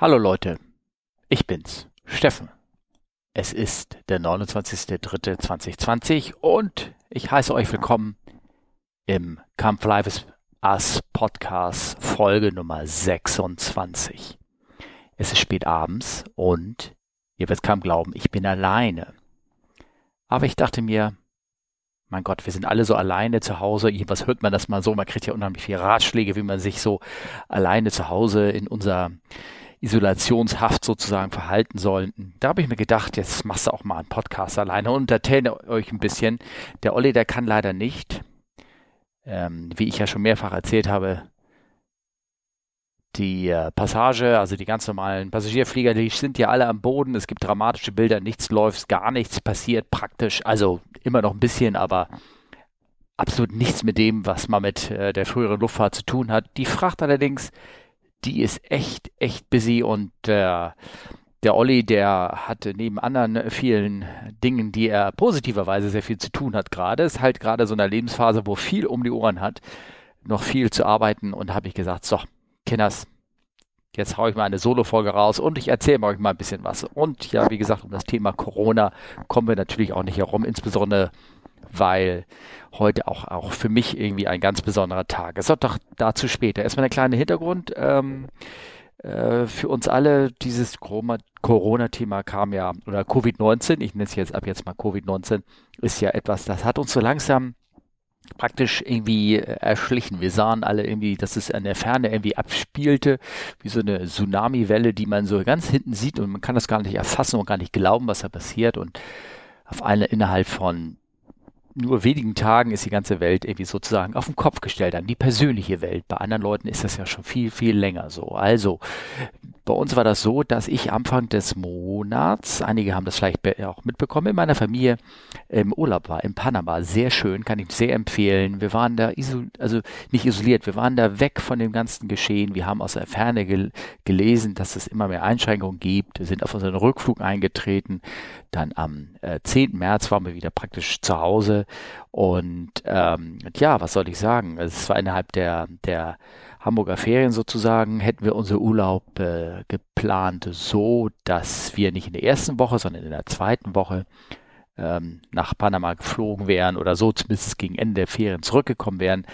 Hallo Leute, ich bin's, Steffen. Es ist der 29.03.2020 und ich heiße euch willkommen im Kampf Life is Us Podcast Folge Nummer 26. Es ist spät abends und ihr werdet kaum glauben, ich bin alleine. Aber ich dachte mir, mein Gott, wir sind alle so alleine zu Hause. Irgendwas hört man das mal so. Man kriegt ja unheimlich viele Ratschläge, wie man sich so alleine zu Hause in unserer Isolationshaft sozusagen verhalten sollten. Da habe ich mir gedacht, jetzt machst du auch mal einen Podcast alleine und erzähle euch ein bisschen. Der Olli, der kann leider nicht, wie ich ja schon mehrfach erzählt habe, die Passage, also die ganz normalen Passagierflieger, die sind ja alle am Boden. Es gibt dramatische Bilder, nichts läuft, gar nichts passiert praktisch. Also immer noch ein bisschen, aber absolut nichts mit dem, was man mit der früheren Luftfahrt zu tun hat. Die Fracht allerdings, die ist echt busy und der Olli, der hatte neben anderen vielen Dingen, die er positiverweise sehr viel zu tun hat gerade, ist halt gerade so in einer Lebensphase, wo viel um die Ohren hat, noch viel zu arbeiten und habe ich gesagt, so, Kinders, jetzt haue ich mal eine Solo-Folge raus und ich erzähle euch mal ein bisschen was. Und ja, wie gesagt, um das Thema Corona kommen wir natürlich auch nicht herum, insbesondere weil heute auch für mich irgendwie ein ganz besonderer Tag ist. Doch dazu später. Erstmal ein kleiner Hintergrund. Für uns alle, dieses Corona-Thema kam ja, oder Covid-19, ich nenne es jetzt ab jetzt mal Covid-19, ist ja etwas, das hat uns so langsam praktisch irgendwie erschlichen. Wir sahen alle irgendwie, dass es an der Ferne irgendwie abspielte, wie so eine Tsunami-Welle, die man so ganz hinten sieht und man kann das gar nicht erfassen und gar nicht glauben, was da passiert. Und auf einmal innerhalb von nur wenigen Tagen ist die ganze Welt irgendwie sozusagen auf den Kopf gestellt, an die persönliche Welt. Bei anderen Leuten ist das ja schon viel, viel länger so. Also bei uns war das so, dass ich Anfang des Monats, einige haben das vielleicht auch mitbekommen, in meiner Familie im Urlaub war, in Panama. Sehr schön, kann ich sehr empfehlen. Wir waren da, wir waren da weg von dem ganzen Geschehen. Wir haben aus der Ferne gelesen, dass es immer mehr Einschränkungen gibt. Wir sind auf unseren Rückflug eingetreten. Dann am 10. März waren wir wieder praktisch zu Hause. Und ja, was soll ich sagen? Es war innerhalb der Hamburger Ferien sozusagen, hätten wir unseren Urlaub geplant, so dass wir nicht in der ersten Woche, sondern in der zweiten Woche nach Panama geflogen wären oder so, zumindest gegen Ende der Ferien zurückgekommen wären.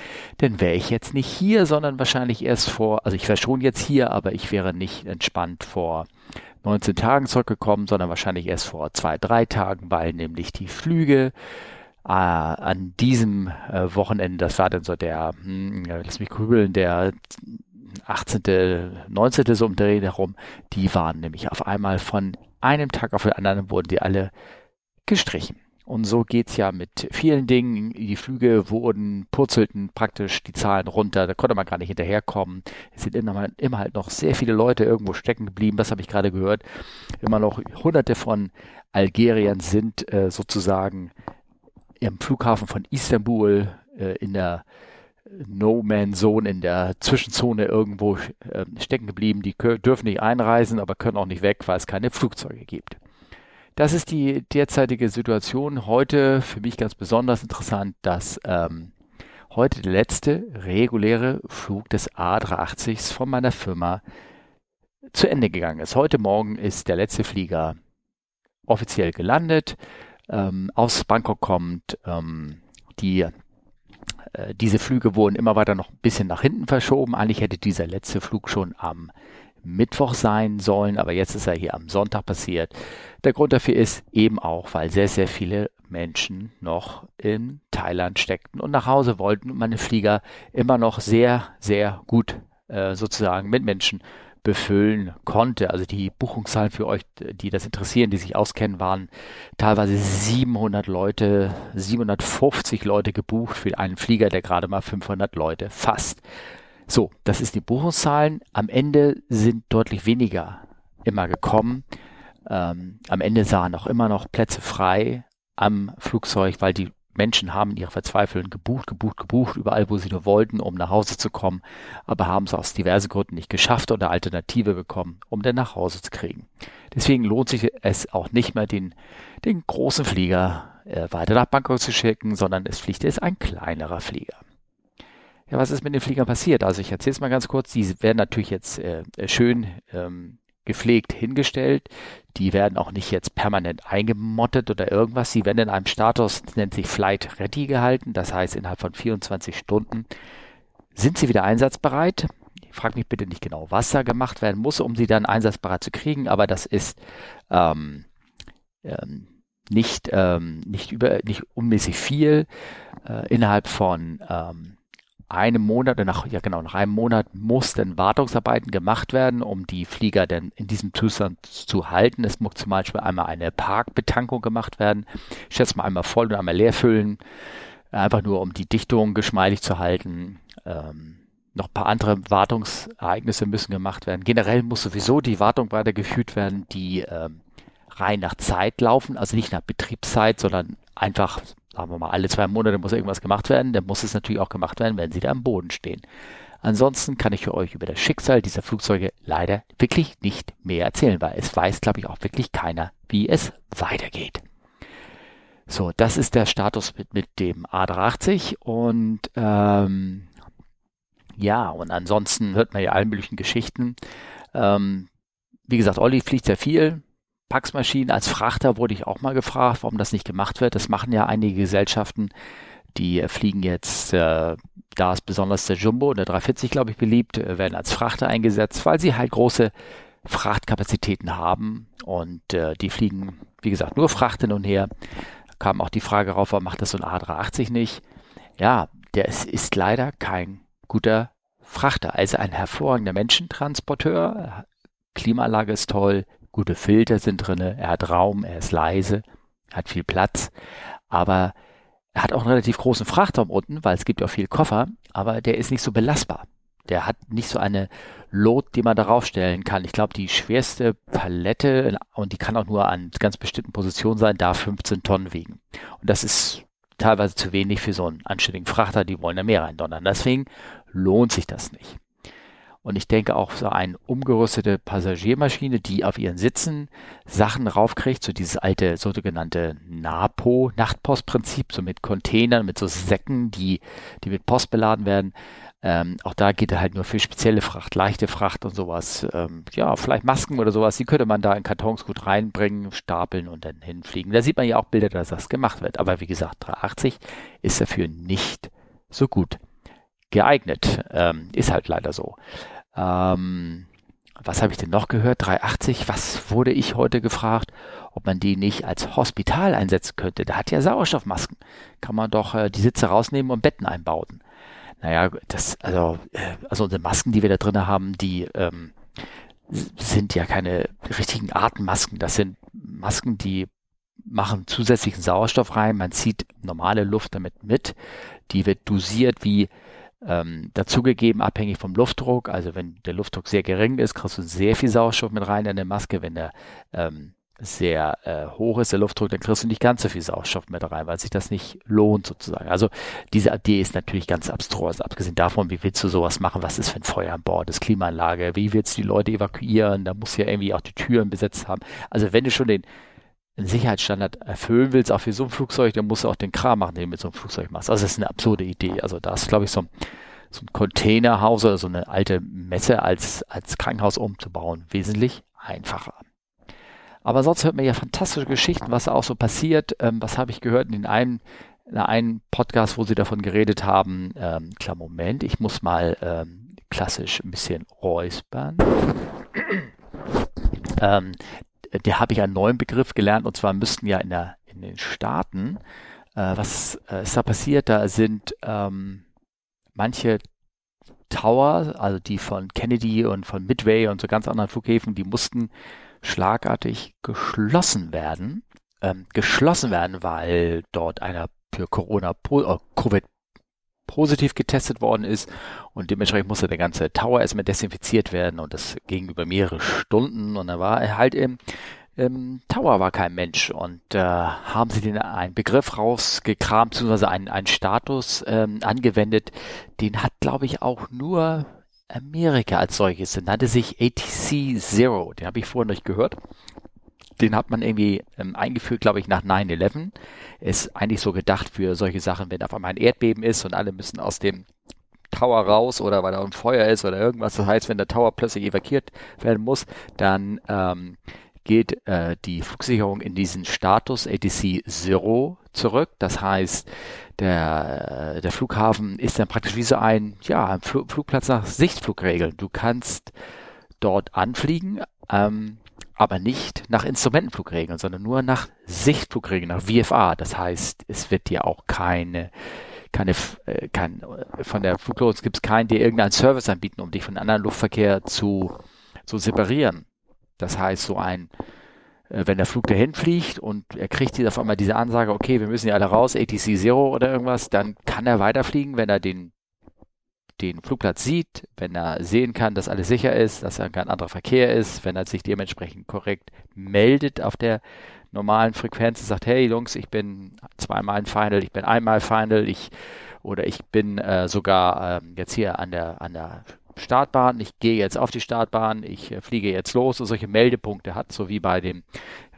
Denn wäre ich jetzt nicht hier, sondern wahrscheinlich erst also ich wäre schon jetzt hier, aber ich wäre nicht entspannt vor 19 Tagen zurückgekommen, sondern wahrscheinlich erst vor 2-3 Tagen, weil nämlich die Flüge an diesem Wochenende, das war dann so der 18., 19. so um den Dreh herum, die waren nämlich auf einmal von einem Tag auf den anderen wurden die alle gestrichen. Und so geht's ja mit vielen Dingen. Die Flüge purzelten praktisch die Zahlen runter. Da konnte man gar nicht hinterherkommen. Es sind immer halt noch sehr viele Leute irgendwo stecken geblieben. Das habe ich gerade gehört. Immer noch Hunderte von Algeriern sind sozusagen im Flughafen von Istanbul in der No-Man-Zone, in der Zwischenzone irgendwo stecken geblieben. Die dürfen nicht einreisen, aber können auch nicht weg, weil es keine Flugzeuge gibt. Das ist die derzeitige Situation. Heute für mich ganz besonders interessant, dass heute der letzte reguläre Flug des A380s von meiner Firma zu Ende gegangen ist. Heute Morgen ist der letzte Flieger offiziell gelandet. Aus Bangkok kommt, diese Flüge wurden immer weiter noch ein bisschen nach hinten verschoben. Eigentlich hätte dieser letzte Flug schon am Mittwoch sein sollen, aber jetzt ist er hier am Sonntag passiert. Der Grund dafür ist eben auch, weil sehr, sehr viele Menschen noch in Thailand steckten und nach Hause wollten und meine Flieger immer noch sehr, sehr gut sozusagen mit Menschen befüllen konnte. Also die Buchungszahlen für euch, die das interessieren, die sich auskennen, waren teilweise 700 Leute, 750 Leute gebucht für einen Flieger, der gerade mal 500 Leute fasst. So, das ist die Buchungszahlen. Am Ende sind deutlich weniger immer gekommen. Am Ende sahen auch immer noch Plätze frei am Flugzeug, weil die Menschen haben in ihrer Verzweiflung gebucht, überall, wo sie nur wollten, um nach Hause zu kommen, aber haben es aus diversen Gründen nicht geschafft oder Alternative bekommen, um dann nach Hause zu kriegen. Deswegen lohnt sich es auch nicht mehr, den großen Flieger weiter nach Bangkog zu schicken, sondern es fliegt jetzt ein kleinerer Flieger. Ja, was ist mit den Fliegern passiert? Also ich erzähle es mal ganz kurz. Die werden natürlich jetzt schön gepflegt hingestellt. Die werden auch nicht jetzt permanent eingemottet oder irgendwas. Sie werden in einem Status, nennt sich Flight Ready, gehalten. Das heißt, innerhalb von 24 Stunden sind sie wieder einsatzbereit. Ich frage mich bitte nicht genau, was da gemacht werden muss, um sie dann einsatzbereit zu kriegen. Aber das ist nicht unmäßig viel. Innerhalb von einem Monat, nach einem Monat muss dann Wartungsarbeiten gemacht werden, um die Flieger dann in diesem Zustand zu halten. Es muss zum Beispiel einmal eine Parkbetankung gemacht werden. Ich schätze mal einmal voll und einmal leer füllen, einfach nur um die Dichtung geschmeidig zu halten. Noch ein paar andere Wartungsereignisse müssen gemacht werden. Generell muss sowieso die Wartung weitergeführt werden, die rein nach Zeit laufen, also nicht nach Betriebszeit, sondern einfach, sagen wir mal, alle 2 Monate muss irgendwas gemacht werden, dann muss es natürlich auch gemacht werden, wenn sie da am Boden stehen. Ansonsten kann ich für euch über das Schicksal dieser Flugzeuge leider wirklich nicht mehr erzählen, weil es weiß, glaube ich, auch wirklich keiner, wie es weitergeht. So, das ist der Status mit dem A380 und ja, und ansonsten hört man ja allen möglichen Geschichten. Wie gesagt, Olli fliegt sehr viel. Pax-Maschinen als Frachter wurde ich auch mal gefragt, warum das nicht gemacht wird. Das machen ja einige Gesellschaften, die fliegen jetzt, da ist besonders der Jumbo und der 340, glaube ich, beliebt, werden als Frachter eingesetzt, weil sie halt große Frachtkapazitäten haben und die fliegen, wie gesagt, nur Fracht hin und her. Da kam auch die Frage rauf, warum macht das so ein A380 nicht? Ja, der ist leider kein guter Frachter, also ein hervorragender Menschentransporteur, Klimaanlage ist toll, gute Filter sind drin, er hat Raum, er ist leise, hat viel Platz, aber er hat auch einen relativ großen Frachtraum unten, weil es gibt ja viel Koffer, aber der ist nicht so belastbar. Der hat nicht so eine Load, die man darauf stellen kann. Ich glaube, die schwerste Palette, und die kann auch nur an ganz bestimmten Positionen sein, darf 15 Tonnen wiegen. Und das ist teilweise zu wenig für so einen anständigen Frachter, die wollen da mehr reindonnern. Deswegen lohnt sich das nicht. Und ich denke auch so eine umgerüstete Passagiermaschine, die auf ihren Sitzen Sachen raufkriegt, so dieses alte sogenannte NAPO, Nachtpostprinzip, so mit Containern, mit so Säcken, die mit Post beladen werden. Auch da geht er halt nur für spezielle Fracht, leichte Fracht und sowas. Ja, vielleicht Masken oder sowas, die könnte man da in Kartons gut reinbringen, stapeln und dann hinfliegen. Da sieht man ja auch Bilder, dass das gemacht wird. Aber wie gesagt, 380 ist dafür nicht so gut geeignet. Ist halt leider so. Was habe ich denn noch gehört? 380, was wurde ich heute gefragt, ob man die nicht als Hospital einsetzen könnte? Da hat ja Sauerstoffmasken. Kann man doch die Sitze rausnehmen und Betten einbauen. Naja, also unsere Masken, die wir da drin haben, die sind ja keine richtigen Atemmasken. Das sind Masken, die machen zusätzlichen Sauerstoff rein. Man zieht normale Luft damit mit. Die wird dosiert wie dazugegeben, abhängig vom Luftdruck. Also wenn der Luftdruck sehr gering ist, kriegst du sehr viel Sauerstoff mit rein in der Maske. Wenn der sehr hoch ist, der Luftdruck, dann kriegst du nicht ganz so viel Sauerstoff mit rein, weil sich das nicht lohnt sozusagen. Also diese Idee ist natürlich ganz abstrus. Abgesehen davon, wie willst du sowas machen? Was ist, wenn Feuer an Bord ist? Klimaanlage? Wie willst du die Leute evakuieren? Da musst du ja irgendwie auch die Türen besetzt haben. Also wenn du schon den Sicherheitsstandard erfüllen willst, auch für so ein Flugzeug, dann musst du auch den Kram machen, den du mit so einem Flugzeug machst. Also das ist eine absurde Idee. Also da ist, glaube ich, so ein Containerhaus oder so eine alte Messe als Krankenhaus umzubauen wesentlich einfacher. Aber sonst hört man ja fantastische Geschichten, was da auch so passiert. Was habe ich gehört in einem Podcast, wo sie davon geredet haben? Klar, Moment, ich muss mal klassisch ein bisschen räuspern. Da habe ich einen neuen Begriff gelernt, und zwar müssten ja in den Staaten, was ist da passiert? Da sind manche Tower, also die von Kennedy und von Midway und so ganz anderen Flughäfen, die mussten schlagartig geschlossen werden, weil dort einer für Covid positiv getestet worden ist, und dementsprechend musste der ganze Tower erstmal desinfiziert werden, und das ging über mehrere Stunden, und da war halt im Tower war kein Mensch, und haben sie den einen Begriff rausgekramt, beziehungsweise einen Status angewendet, den hat, glaube ich, auch nur Amerika als solches, der nannte sich ATC Zero, den habe ich vorhin nicht gehört. Den hat man irgendwie eingeführt, glaube ich, nach 9/11. Ist eigentlich so gedacht für solche Sachen, wenn auf einmal ein Erdbeben ist und alle müssen aus dem Tower raus oder weil da ein Feuer ist oder irgendwas. Das heißt, wenn der Tower plötzlich evakuiert werden muss, dann geht die Flugsicherung in diesen Status ATC Zero zurück. Das heißt, der Flughafen ist dann praktisch wie so ein Flugplatz nach Sichtflugregeln. Du kannst dort anfliegen, aber nicht nach Instrumentenflugregeln, sondern nur nach Sichtflugregeln, nach VFA. Das heißt, es wird dir auch kein von der Fluglots gibt es keinen, der irgendeinen Service anbieten, um dich von anderen Luftverkehr zu separieren. Das heißt, so ein, wenn der Flug dahin fliegt und er kriegt auf einmal diese Ansage, okay, wir müssen ja alle raus, ATC Zero oder irgendwas, dann kann er weiterfliegen, wenn er den Flugplatz sieht, wenn er sehen kann, dass alles sicher ist, dass er kein anderer Verkehr ist, wenn er sich dementsprechend korrekt meldet auf der normalen Frequenz und sagt, hey Jungs, ich bin zweimal ein Final, ich bin einmal Final, ich bin sogar jetzt hier an der Startbahn, ich gehe jetzt auf die Startbahn, ich fliege jetzt los und solche Meldepunkte hat, so wie bei den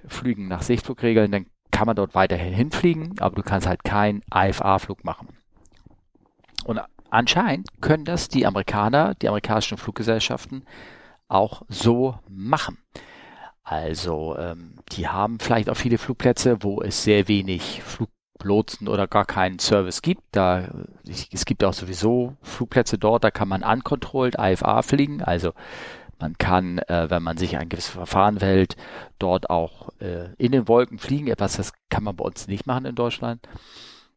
Flügen nach Sichtflugregeln, dann kann man dort weiterhin hinfliegen, aber du kannst halt keinen IFA-Flug machen. Und anscheinend können das die Amerikaner, die amerikanischen Fluggesellschaften auch so machen. Also die haben vielleicht auch viele Flugplätze, wo es sehr wenig Fluglotsen oder gar keinen Service gibt. Es gibt auch sowieso Flugplätze dort, da kann man uncontrolled IFA fliegen. Also man kann, wenn man sich ein gewisses Verfahren hält, dort auch in den Wolken fliegen. Etwas, das kann man bei uns nicht machen in Deutschland.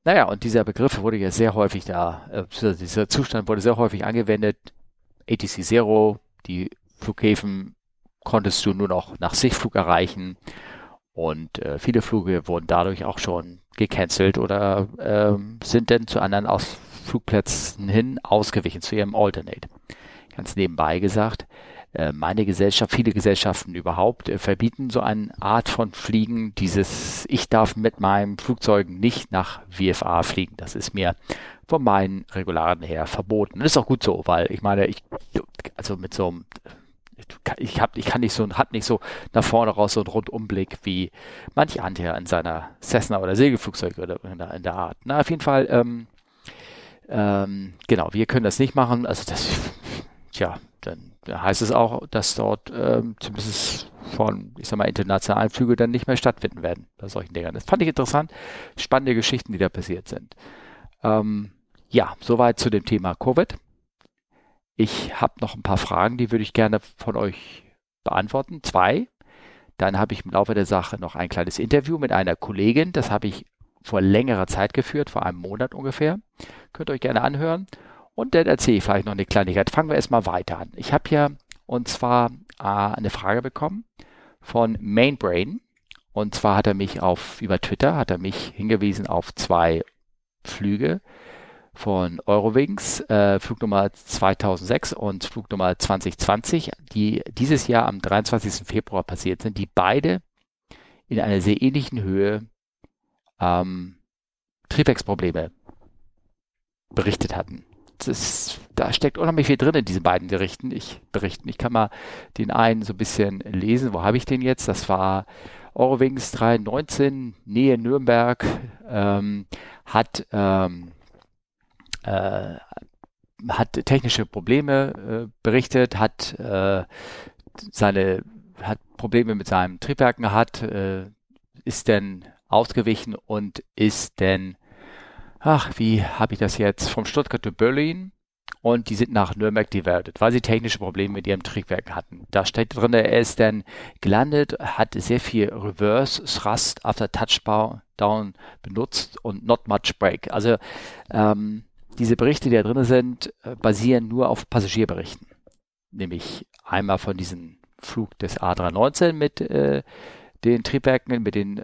Naja, und dieser Begriff wurde ja sehr häufig dieser Zustand wurde sehr häufig angewendet. ATC Zero, die Flughäfen konntest du nur noch nach Sichtflug erreichen und viele Flüge wurden dadurch auch schon gecancelt oder sind dann zu anderen Flugplätzen hin ausgewichen, zu ihrem Alternate. Ganz nebenbei gesagt, meine Gesellschaft, viele Gesellschaften überhaupt verbieten so eine Art von Fliegen, dieses ich darf mit meinem Flugzeug nicht nach VFA fliegen. Das ist mir von meinen Regularen her verboten. Das ist auch gut so, weil ich meine, ich habe nicht so nach vorne raus so einen Rundumblick wie manch anderer in seiner Cessna oder Segelflugzeug oder in der Art. Na, auf jeden Fall, genau, wir können das nicht machen. Also dann heißt es auch, dass dort zumindest von, ich sag mal, internationalen Flügen dann nicht mehr stattfinden werden bei solchen Dingern. Das fand ich interessant. Spannende Geschichten, die da passiert sind. Soweit zu dem Thema Covid. Ich habe noch ein paar Fragen, die würde ich gerne von euch beantworten. 2. Dann habe ich im Laufe der Sache noch ein kleines Interview mit einer Kollegin. Das habe ich vor längerer Zeit geführt, vor einem Monat ungefähr. Könnt ihr euch gerne anhören. Und dann erzähle ich vielleicht noch eine Kleinigkeit. Fangen wir erstmal weiter an. Ich habe ja und zwar eine Frage bekommen von Mainbrain. Und zwar hat er mich über Twitter hingewiesen auf 2 Flüge von Eurowings, Flugnummer 2006 und Flugnummer 2020, die dieses Jahr am 23. Februar passiert sind, die beide in einer sehr ähnlichen Höhe Triebwerksprobleme berichtet hatten. Da steckt unheimlich viel drin in diesen beiden Berichten. Ich kann mal den einen so ein bisschen lesen. Wo habe ich den jetzt? Das war Eurowings 319, Nähe Nürnberg, hat technische Probleme berichtet, hat Probleme mit seinen Triebwerken gehabt, ist dann ausgewichen und ist dann, wie habe ich das jetzt, vom Stuttgart zu Berlin und die sind nach Nürnberg diverted, weil sie technische Probleme mit ihrem Triebwerk hatten. Da steht drin, er ist dann gelandet, hat sehr viel Reverse Thrust after Touchdown benutzt und not much break. Also diese Berichte, die da drin sind, basieren nur auf Passagierberichten. Nämlich einmal von diesem Flug des A319 mit den Triebwerken, mit den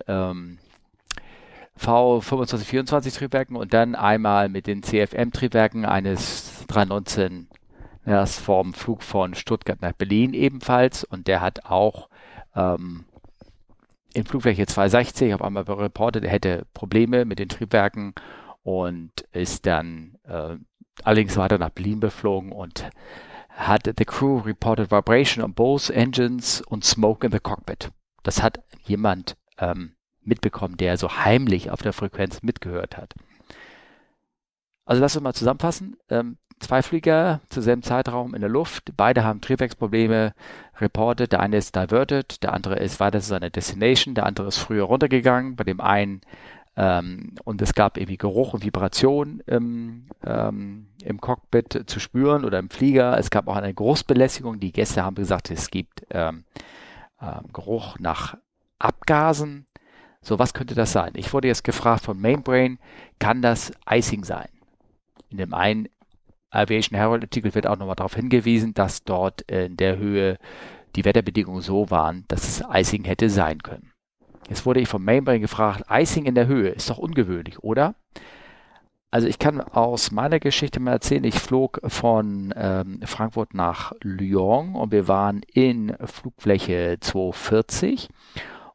V2524 Triebwerken und dann einmal mit den CFM-Triebwerken eines 319, das vom Flug von Stuttgart nach Berlin ebenfalls. Und der hat auch in Flugfläche 260 auf einmal reportet, er hätte Probleme mit den Triebwerken und ist dann allerdings weiter nach Berlin beflogen und hat the crew reported vibration on both engines und smoke in the cockpit. Das hat jemand mitbekommen, der so heimlich auf der Frequenz mitgehört hat. Also lass uns mal zusammenfassen. Zwei Flieger zu selben Zeitraum in der Luft, beide haben Triebwerksprobleme reported, der eine ist diverted, der andere ist weiter zu seiner Destination, der andere ist früher runtergegangen, bei dem einen und es gab irgendwie Geruch und Vibration im Cockpit zu spüren oder im Flieger. Es gab auch eine Geruchsbelästigung, die Gäste haben gesagt, es gibt Geruch nach Abgasen. So, was könnte das sein? Ich wurde jetzt gefragt von Mainbrain, kann das Icing sein? In dem einen Aviation Herald Artikel wird auch nochmal darauf hingewiesen, dass dort in der Höhe die Wetterbedingungen so waren, dass es Icing hätte sein können. Jetzt wurde ich von Mainbrain gefragt, Icing in der Höhe ist doch ungewöhnlich, oder? Also ich kann aus meiner Geschichte mal erzählen, ich flog von Frankfurt nach Lyon und wir waren in Flugfläche 240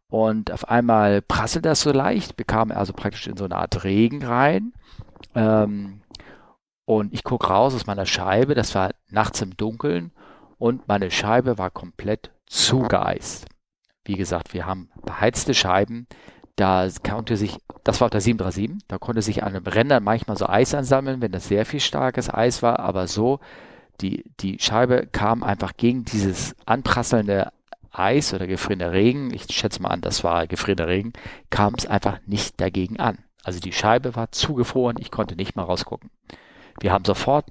und auf einmal prasselte das so leicht, wir kamen also praktisch in so eine Art Regen rein. Und ich gucke raus aus meiner Scheibe, das war nachts im Dunkeln und meine Scheibe war komplett zugeeist. Wie gesagt, wir haben beheizte Scheiben, da konnte sich, das war auf der 737, da konnte sich an einem Ränder manchmal so Eis ansammeln, wenn das sehr viel starkes Eis war, aber so, die Scheibe kam einfach gegen dieses anprasselnde Eis oder gefrierender Regen, ich schätze mal an, das war gefrierender Regen, kam es einfach nicht dagegen an. Also die Scheibe war zugefroren, ich konnte nicht mal rausgucken. Wir haben sofort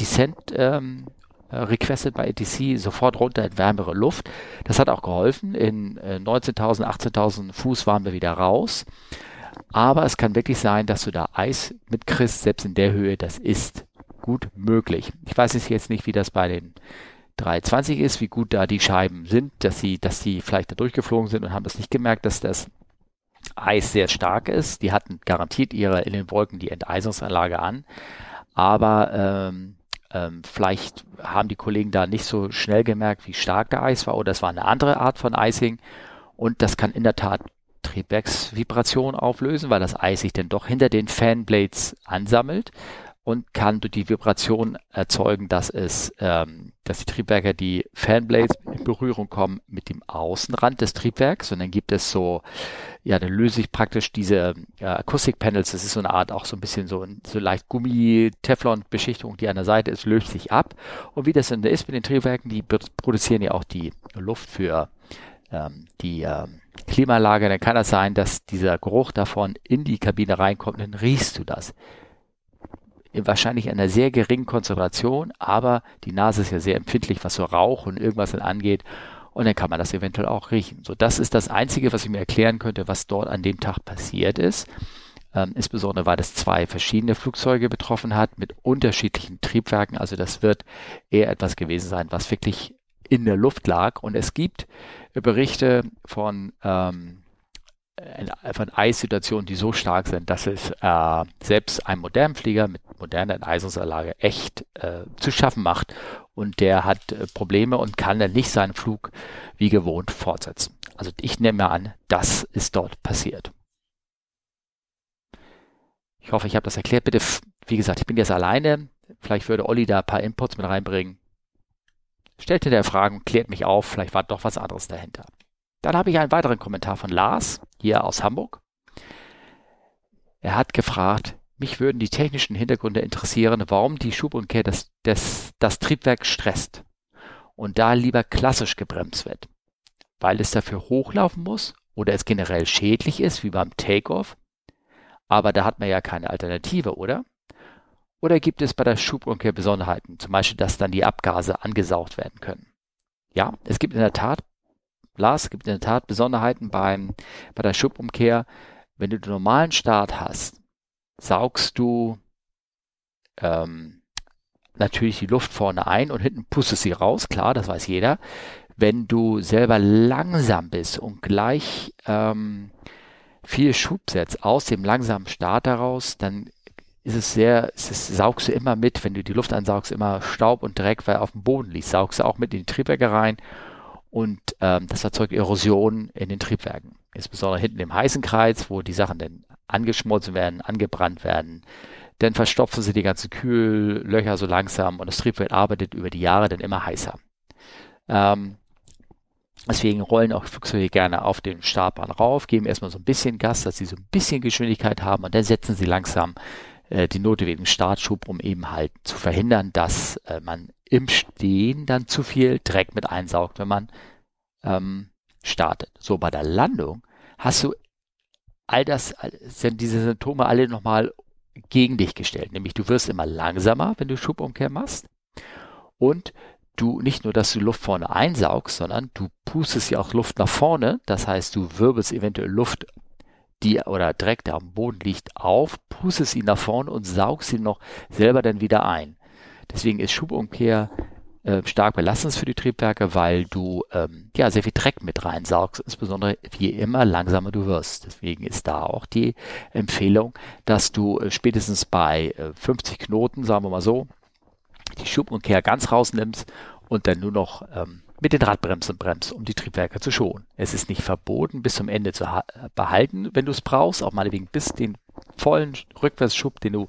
Descent requested bei ATC, sofort runter in wärmere Luft. Das hat auch geholfen. In 19.000, 18.000 Fuß waren wir wieder raus. Aber es kann wirklich sein, dass du da Eis mitkriegst, selbst in der Höhe. Das ist gut möglich. Ich weiß jetzt nicht, wie das bei den 320 ist, wie gut da die Scheiben sind, dass die vielleicht da durchgeflogen sind und haben das nicht gemerkt, dass das Eis sehr stark ist. Die hatten garantiert in den Wolken die Enteisungsanlage an, aber vielleicht haben die Kollegen da nicht so schnell gemerkt, wie stark der Eis war oder es war eine andere Art von Icing und das kann in der Tat Triebwerksvibration auflösen, weil das Eis sich dann doch hinter den Fanblades ansammelt und kann durch die Vibration erzeugen, dass die Triebwerke, die Fanblades in Berührung kommen mit dem Außenrand des Triebwerks und dann gibt es so, ja, dann löse ich praktisch diese Akustikpanels, das ist so eine Art, auch so ein bisschen so leicht Gummi-Teflon-Beschichtung, die an der Seite ist, löst sich ab und wie das dann ist mit den Triebwerken, die produzieren ja auch die Luft für die Klimaanlage, dann kann das sein, dass dieser Geruch davon in die Kabine reinkommt, dann riechst du das. Wahrscheinlich in einer sehr geringen Konzentration, aber die Nase ist ja sehr empfindlich, was so Rauch und irgendwas dann angeht und dann kann man das eventuell auch riechen. So, das ist das Einzige, was ich mir erklären könnte, was dort an dem Tag passiert ist, insbesondere weil es zwei verschiedene Flugzeuge betroffen hat mit unterschiedlichen Triebwerken, also das wird eher etwas gewesen sein, was wirklich in der Luft lag und es gibt Berichte von Eissituationen, die so stark sind, dass es selbst einem modernen Flieger mit moderner Enteisungsanlage echt zu schaffen macht und der hat Probleme und kann dann nicht seinen Flug wie gewohnt fortsetzen. Also ich nehme an, das ist dort passiert. Ich hoffe, ich habe das erklärt. Bitte, wie gesagt, ich bin jetzt alleine. Vielleicht würde Olli da ein paar Inputs mit reinbringen. Stellt hinterher Fragen, klärt mich auf. Vielleicht war doch was anderes dahinter. Dann habe ich einen weiteren Kommentar von Lars, hier aus Hamburg. Er hat gefragt, mich würden die technischen Hintergründe interessieren, warum die Schubumkehr das Triebwerk stresst und da lieber klassisch gebremst wird. Weil es dafür hochlaufen muss oder es generell schädlich ist, wie beim Takeoff. Aber da hat man ja keine Alternative, oder? Oder gibt es bei der Schubumkehr Besonderheiten, zum Beispiel, dass dann die Abgase angesaugt werden können? Ja, es gibt in der Tat Besonderheiten bei der Schubumkehr. Wenn du den normalen Start hast, saugst du natürlich die Luft vorne ein und hinten pustest sie raus. Klar, das weiß jeder. Wenn du selber langsam bist und gleich viel Schub setzt aus dem langsamen Start heraus, dann saugst du immer mit, wenn du die Luft ansaugst, immer Staub und Dreck, weil auf dem Boden liegt. Saugst du auch mit in die Triebwerke rein. Und das erzeugt Erosion in den Triebwerken, insbesondere hinten im heißen Kreis, wo die Sachen dann angeschmolzen werden, angebrannt werden. Dann verstopfen sie die ganzen Kühllöcher so langsam und das Triebwerk arbeitet über die Jahre dann immer heißer. Deswegen rollen auch Flugzeuge gerne auf den Startbahn rauf, geben erstmal so ein bisschen Gas, dass sie so ein bisschen Geschwindigkeit haben und dann setzen sie langsam die notwendigen Startschub, um eben halt zu verhindern, dass man im Stehen dann zu viel Dreck mit einsaugt, wenn man startet. So, bei der Landung hast du all das, sind diese Symptome alle nochmal gegen dich gestellt. Nämlich du wirst immer langsamer, wenn du Schubumkehr machst, und du nicht nur, dass du Luft vorne einsaugst, sondern du pustest ja auch Luft nach vorne. Das heißt, du wirbelst eventuell Luft, die oder Dreck, der am Boden liegt, auf, pustest ihn nach vorne und saugst ihn noch selber dann wieder ein. Deswegen ist Schubumkehr stark belastend für die Triebwerke, weil du sehr viel Dreck mit reinsaugst, insbesondere je immer langsamer du wirst. Deswegen ist da auch die Empfehlung, dass du spätestens bei 50 Knoten, sagen wir mal so, die Schubumkehr ganz rausnimmst und dann nur noch mit den Radbremsen bremst, um die Triebwerke zu schonen. Es ist nicht verboten, bis zum Ende zu behalten, wenn du es brauchst, auch meinetwegen bis den vollen Rückwärtsschub, den du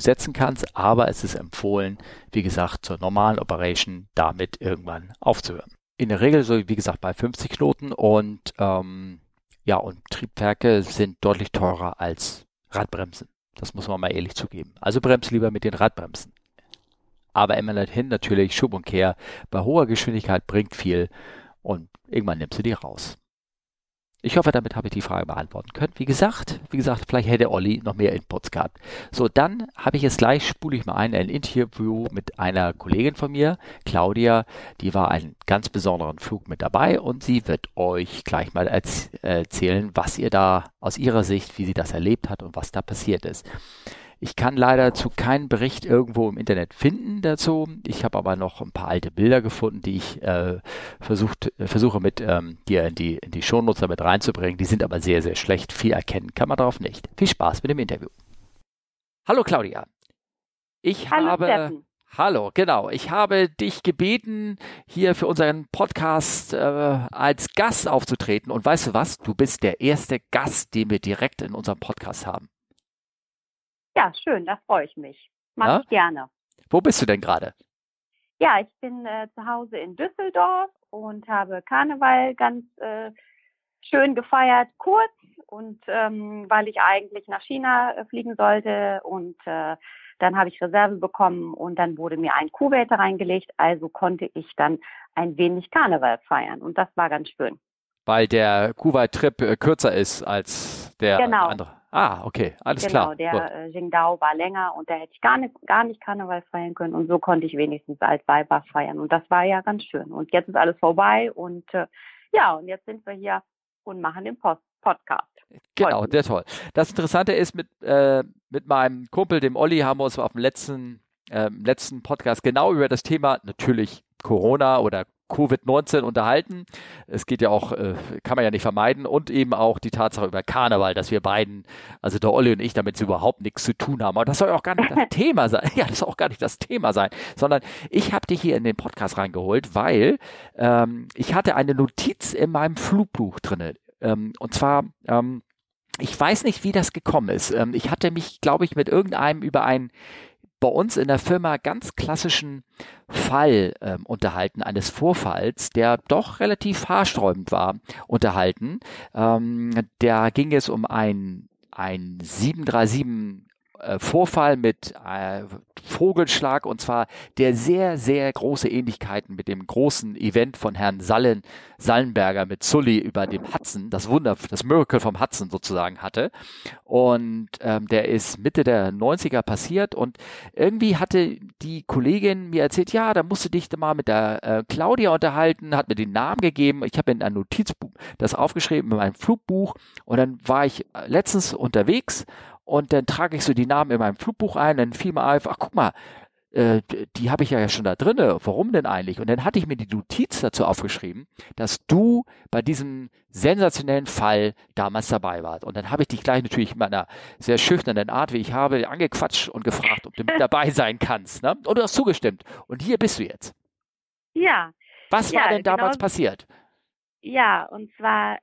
setzen kannst, aber es ist empfohlen, wie gesagt, zur normalen Operation damit irgendwann aufzuhören. In der Regel so, wie gesagt, bei 50 Knoten und und Triebwerke sind deutlich teurer als Radbremsen. Das muss man mal ehrlich zugeben. Also bremst lieber mit den Radbremsen. Aber immerhin natürlich Schubumkehr bei hoher Geschwindigkeit bringt viel und irgendwann nimmst du die raus. Ich hoffe, damit habe ich die Frage beantworten können. Wie gesagt, vielleicht hätte Olli noch mehr Inputs gehabt. So, dann habe ich jetzt gleich, spule ich mal ein Interview mit einer Kollegin von mir, Claudia, die war einen ganz besonderen Flug mit dabei und sie wird euch gleich mal erzählen, was ihr da aus ihrer Sicht, wie sie das erlebt hat und was da passiert ist. Ich kann leider zu keinen Bericht irgendwo im Internet finden dazu. Ich habe aber noch ein paar alte Bilder gefunden, die ich versuche mit dir in die Shownotes damit reinzubringen. Die sind aber sehr, sehr schlecht. Viel erkennen kann man darauf nicht. Viel Spaß mit dem Interview. Hallo Claudia. Hallo, genau. Ich habe dich gebeten, hier für unseren Podcast als Gast aufzutreten. Und weißt du was? Du bist der erste Gast, den wir direkt in unserem Podcast haben. Ja, schön, da freue ich mich. Mach ich gerne. Wo bist du denn gerade? Ja, ich bin zu Hause in Düsseldorf und habe Karneval ganz schön gefeiert, kurz. Und weil ich eigentlich nach China fliegen sollte und dann habe ich Reserve bekommen und dann wurde mir ein Kuhwärter reingelegt. Also konnte ich dann ein wenig Karneval feiern und das war ganz schön. Weil der Kuwait-Trip kürzer ist als der andere. Ah, okay, alles klar. Genau, der Qingdao war länger und da hätte ich gar nicht Karneval feiern können und so konnte ich wenigstens Altweiber feiern und das war ja ganz schön. Und jetzt ist alles vorbei und und jetzt sind wir hier und machen den Podcast. Genau, sehr toll. Das Interessante ist, mit meinem Kumpel, dem Olli, haben wir uns auf dem letzten Podcast genau über das Thema natürlich Corona oder Covid-19 unterhalten. Es geht ja auch, kann man ja nicht vermeiden, und eben auch die Tatsache über Karneval, dass wir beiden, also der Olli und ich, damit überhaupt nichts zu tun haben. Aber das soll ja auch gar nicht das Thema sein. Ja, das soll auch gar nicht das Thema sein, sondern ich habe dich hier in den Podcast reingeholt, weil ich hatte eine Notiz in meinem Flugbuch drin. Und zwar, ich weiß nicht, wie das gekommen ist. Ich hatte mich, glaube ich, mit irgendeinem über einen bei uns in der Firma ganz klassischen Fall unterhalten, eines Vorfalls, der doch relativ haarsträubend war, unterhalten. Da ging es um ein 737 Vorfall mit Vogelschlag, und zwar der sehr, sehr große Ähnlichkeiten mit dem großen Event von Herrn Sallenberger mit Sully über dem Hudson, das Miracle vom Hudson sozusagen hatte. Und der ist Mitte der 90er passiert und irgendwie hatte die Kollegin mir erzählt, ja, da musst du dich mal mit der Claudia unterhalten, hat mir den Namen gegeben. Ich habe in einem Notizbuch das aufgeschrieben, in meinem Flugbuch, und dann war ich letztens unterwegs. Und dann trage ich so die Namen in meinem Flugbuch ein, dann fiel mir einfach, ach guck mal, die habe ich ja schon da drin, warum denn eigentlich? Und dann hatte ich mir die Notiz dazu aufgeschrieben, dass du bei diesem sensationellen Fall damals dabei warst. Und dann habe ich dich gleich natürlich in meiner sehr schüchternen Art, wie ich habe, angequatscht und gefragt, ob du mit dabei sein kannst. Ne? Und du hast zugestimmt. Und hier bist du jetzt. Ja. Was war denn damals passiert? Ja, und zwar,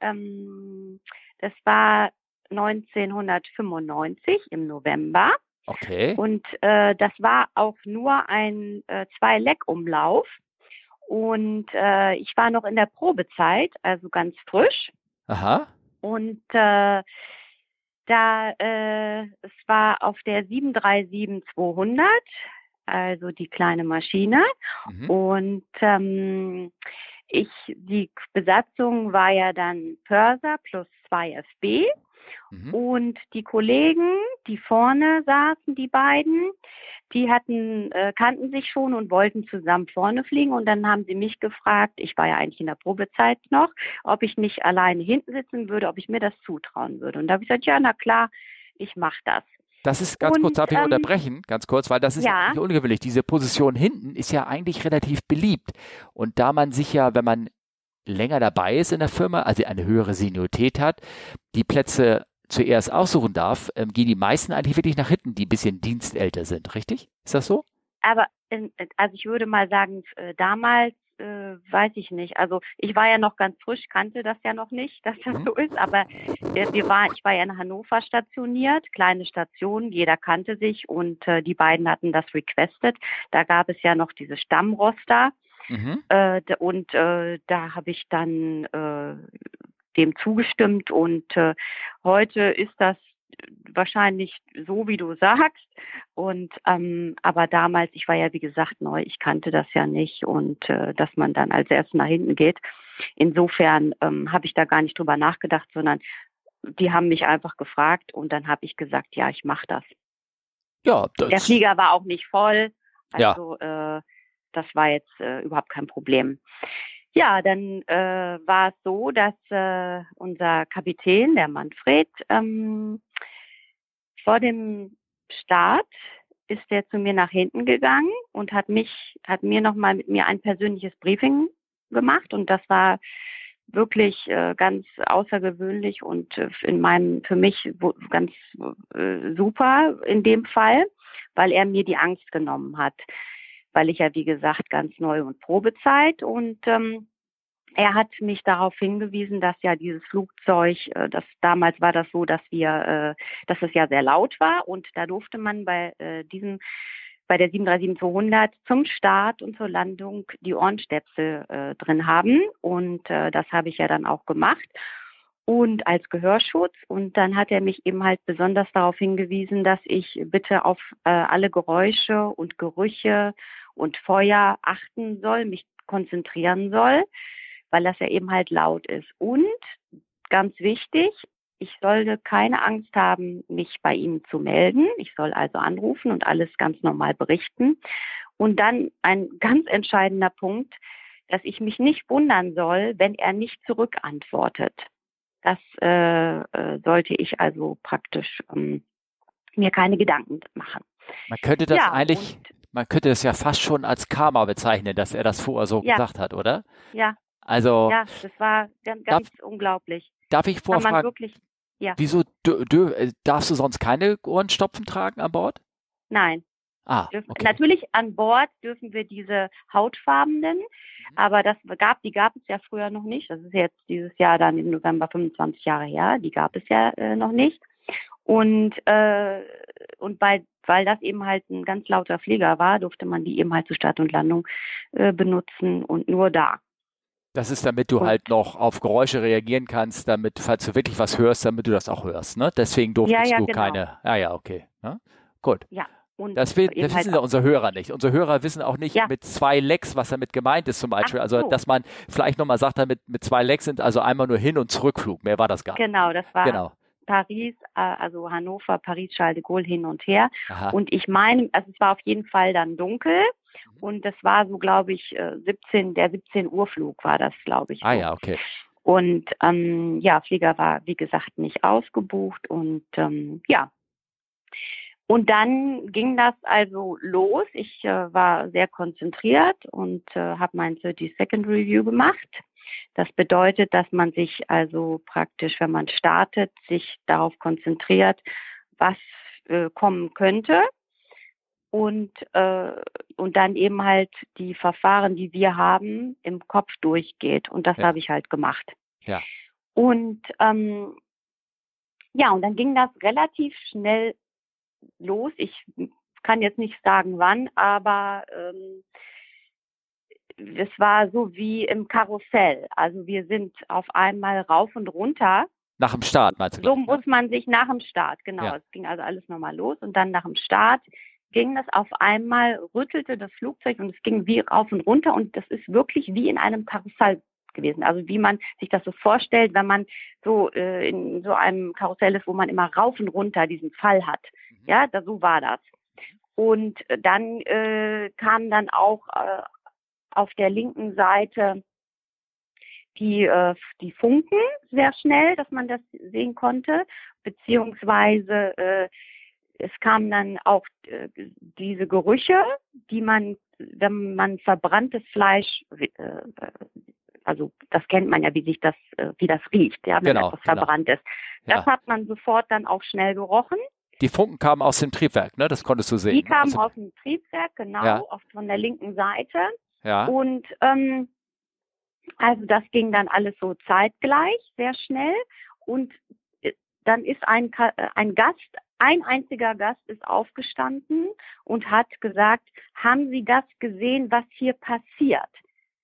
das war 1995 im November. Okay. Und das war auch nur ein Zwei-Leck-Umlauf. Und ich war noch in der Probezeit, also ganz frisch. Aha. Und Es war auf der 737-200, also die kleine Maschine. Mhm. Und die Besatzung war ja dann Purser plus 2 FB. Mhm. Und die Kollegen, die vorne saßen, die beiden, die kannten sich schon und wollten zusammen vorne fliegen. Und dann haben sie mich gefragt, ich war ja eigentlich in der Probezeit noch, ob ich nicht alleine hinten sitzen würde, ob ich mir das zutrauen würde. Und da habe ich gesagt, ja, na klar, ich mache das. Das ist, ganz kurz, darf ich unterbrechen, ganz kurz, weil das ist ja nicht ungewöhnlich. Diese Position hinten ist ja eigentlich relativ beliebt. Und da man sich ja, wenn man länger dabei ist in der Firma, also eine höhere Seniorität hat, die Plätze zuerst aussuchen darf, gehen die meisten eigentlich wirklich nach hinten, die ein bisschen dienstälter sind, richtig? Ist das so? Aber, also ich würde mal sagen, damals, weiß ich nicht. Also ich war ja noch ganz frisch, kannte das ja noch nicht, dass das so ist, aber ich war ja in Hannover stationiert, kleine Station, jeder kannte sich und die beiden hatten das requested. Da gab es ja noch diese Stammroster. Mhm. Und da habe ich dann dem zugestimmt und heute ist das wahrscheinlich so, wie du sagst. Und aber damals, ich war ja wie gesagt neu, ich kannte das ja nicht und dass man dann als erstes nach hinten geht. Insofern habe ich da gar nicht drüber nachgedacht, sondern die haben mich einfach gefragt und dann habe ich gesagt, ja, ich mache das. Ja, der Flieger war auch nicht voll, also ja. Das war jetzt überhaupt kein Problem. Ja, dann war es so, dass unser Kapitän, der Manfred, vor dem Start ist er zu mir nach hinten gegangen und hat mir ein persönliches Briefing gemacht und das war wirklich ganz außergewöhnlich und für mich ganz super in dem Fall, weil er mir die Angst genommen hat. Weil ich ja, wie gesagt, ganz neu und Probezeit und er hat mich darauf hingewiesen, dass ja dieses Flugzeug, damals war das so, dass es ja sehr laut war und da durfte man bei der 737-200 zum Start und zur Landung die Ohrenstöpsel drin haben und das habe ich ja dann auch gemacht und als Gehörschutz und dann hat er mich eben halt besonders darauf hingewiesen, dass ich bitte auf alle Geräusche und Gerüche und Feuer achten soll, mich konzentrieren soll, weil das ja eben halt laut ist. Und ganz wichtig, ich sollte keine Angst haben, mich bei ihm zu melden. Ich soll also anrufen und alles ganz normal berichten. Und dann ein ganz entscheidender Punkt, dass ich mich nicht wundern soll, wenn er nicht zurückantwortet. Das sollte ich also praktisch mir keine Gedanken machen. Man könnte das ja fast schon als Karma bezeichnen, dass er das vorher so gesagt hat, oder? Ja. Also. Ja, das war ganz unglaublich. Darf ich vorfragen? Wieso darfst du sonst keine Ohrenstopfen tragen an Bord? Nein. Okay. Natürlich an Bord dürfen wir diese hautfarbenen, aber die gab es ja früher noch nicht. Das ist jetzt dieses Jahr dann im November 25 Jahre her. Die gab es ja noch nicht. Und weil das eben halt ein ganz lauter Flieger war, durfte man die eben halt zur Start und Landung benutzen und nur da. Das ist, damit du halt noch auf Geräusche reagieren kannst, damit, falls du wirklich was hörst, damit du das auch hörst, ne? Deswegen durftest du keine. Ah ja, okay. Ja? Gut. Ja. Und das wissen ja unsere Hörer nicht. Unsere Hörer wissen auch nicht mit 2 Lecks, was damit gemeint ist zum Beispiel. So. Also, dass man vielleicht nochmal sagt, damit mit 2 Lecks sind also einmal nur Hin- und Zurückflug. Mehr war das gar nicht. Genau, das war Paris, also Hannover, Paris, Charles de Gaulle hin und her. Aha. Und ich meine, also es war auf jeden Fall dann dunkel. Und das war so, glaube ich, 17 Uhr Flug war das, glaube ich. Ah ja, okay. Und Flieger war, wie gesagt, nicht ausgebucht. Und Und dann ging das also los. Ich war sehr konzentriert und habe mein 30-Second Review gemacht. Das bedeutet, dass man sich also praktisch, wenn man startet, sich darauf konzentriert, was kommen könnte. Und dann eben halt die Verfahren, die wir haben, im Kopf durchgeht. Und das habe ich halt gemacht. Ja. Und dann ging das relativ schnell los. Ich kann jetzt nicht sagen, wann, aber es war so wie im Karussell. Also wir sind auf einmal rauf und runter Nach dem Start, meinst du? So muss man sich nach dem Start, genau. Ja. Es ging also alles nochmal los und dann nach dem Start ging das auf einmal, rüttelte das Flugzeug und es ging wie rauf und runter und das ist wirklich wie in einem Karussell gewesen. Also wie man sich das so vorstellt, wenn man so in so einem Karussell ist, wo man immer rauf und runter diesen Fall hat. Mhm. Ja, so war das. Und dann kam dann auch auf der linken Seite die Funken sehr schnell, dass man das sehen konnte, beziehungsweise es kamen dann auch diese Gerüche, die man, wenn man verbranntes Fleisch, also das kennt man ja, wie das riecht, ja, wenn etwas verbrannt ist. Das hat man sofort dann auch schnell gerochen. Die Funken kamen aus dem Triebwerk, ne? Das konntest du sehen. Die kamen aus dem Triebwerk, genau, ja. Oft von der linken Seite. Ja. Und also das ging dann alles so zeitgleich, sehr schnell. Und dann ist ein einziger Gast ist aufgestanden und hat gesagt, haben Sie das gesehen, was hier passiert?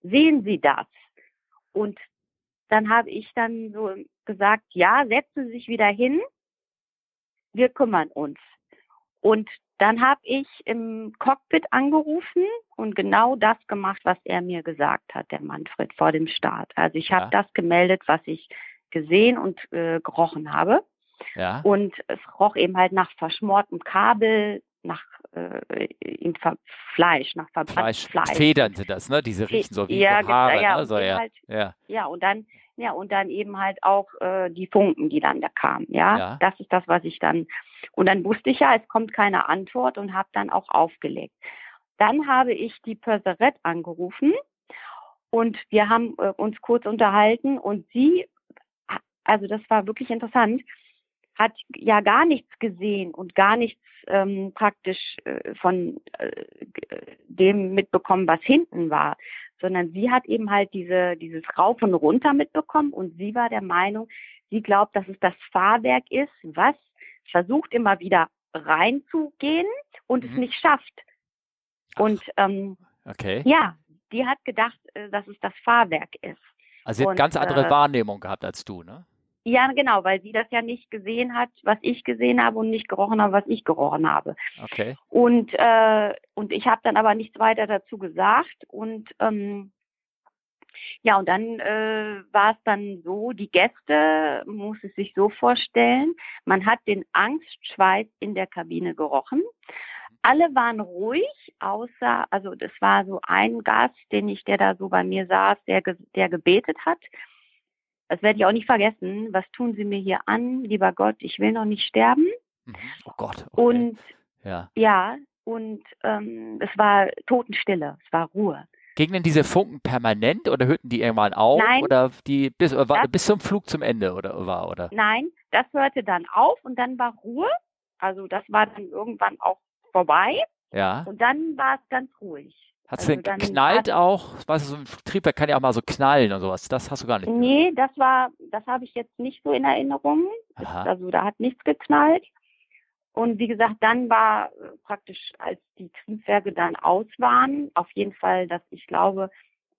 Sehen Sie das? Und dann habe ich dann so gesagt, ja, setzen Sie sich wieder hin, wir kümmern uns. Und dann habe ich im Cockpit angerufen und genau das gemacht, was er mir gesagt hat, der Manfred, vor dem Start. Also ich habe das gemeldet, was ich gesehen und gerochen habe. Ja. Und es roch eben halt nach verschmortem Kabel, nach Fleisch, nach verbranntes Fleisch. Federn sind das, ne? Diese riechen so wie Haare. Ja, also, und dann eben halt auch die Funken, die dann da kamen. Ja? Ja, das ist das, was ich dann... Und dann wusste ich ja, es kommt keine Antwort und habe dann auch aufgelegt. Dann habe ich die Perserette angerufen und wir haben uns kurz unterhalten und sie, also das war wirklich interessant, hat ja gar nichts gesehen und gar nichts praktisch von dem mitbekommen, was hinten war, sondern sie hat eben halt dieses Rauf und Runter mitbekommen und sie war der Meinung, sie glaubt, dass es das Fahrwerk ist, was versucht immer wieder reinzugehen und es nicht schafft. Und ja, die hat gedacht, dass es das Fahrwerk ist. Also sie hat eine ganz andere Wahrnehmung gehabt als du, ne? Ja, genau, weil sie das ja nicht gesehen hat, was ich gesehen habe und nicht gerochen habe, was ich gerochen habe. Okay. Und ich habe dann aber nichts weiter dazu gesagt. Und ja, und dann war es dann so, die Gäste, muss es sich so vorstellen, man hat den Angstschweiß in der Kabine gerochen. Alle waren ruhig, außer, also das war so ein Gast, der da so bei mir saß, der gebetet hat. Das werde ich auch nicht vergessen. Was tun Sie mir hier an, lieber Gott, ich will noch nicht sterben. Oh Gott. Okay. Und es war Totenstille, es war Ruhe. Gingen denn diese Funken permanent oder hörten die irgendwann auf? Nein. Oder bis zum Flug zum Ende oder? Nein, das hörte dann auf und dann war Ruhe. Also das war dann irgendwann auch vorbei. Ja. Und dann war es ganz ruhig. Hat es denn geknallt auch? Weißt du, so ein Triebwerk kann ja auch mal so knallen und sowas. Das hast du gar nicht. Nee, das habe ich jetzt nicht so in Erinnerung. Also da hat nichts geknallt. Und wie gesagt, dann war praktisch, als die Triebwerke dann aus waren, auf jeden Fall, dass ich glaube,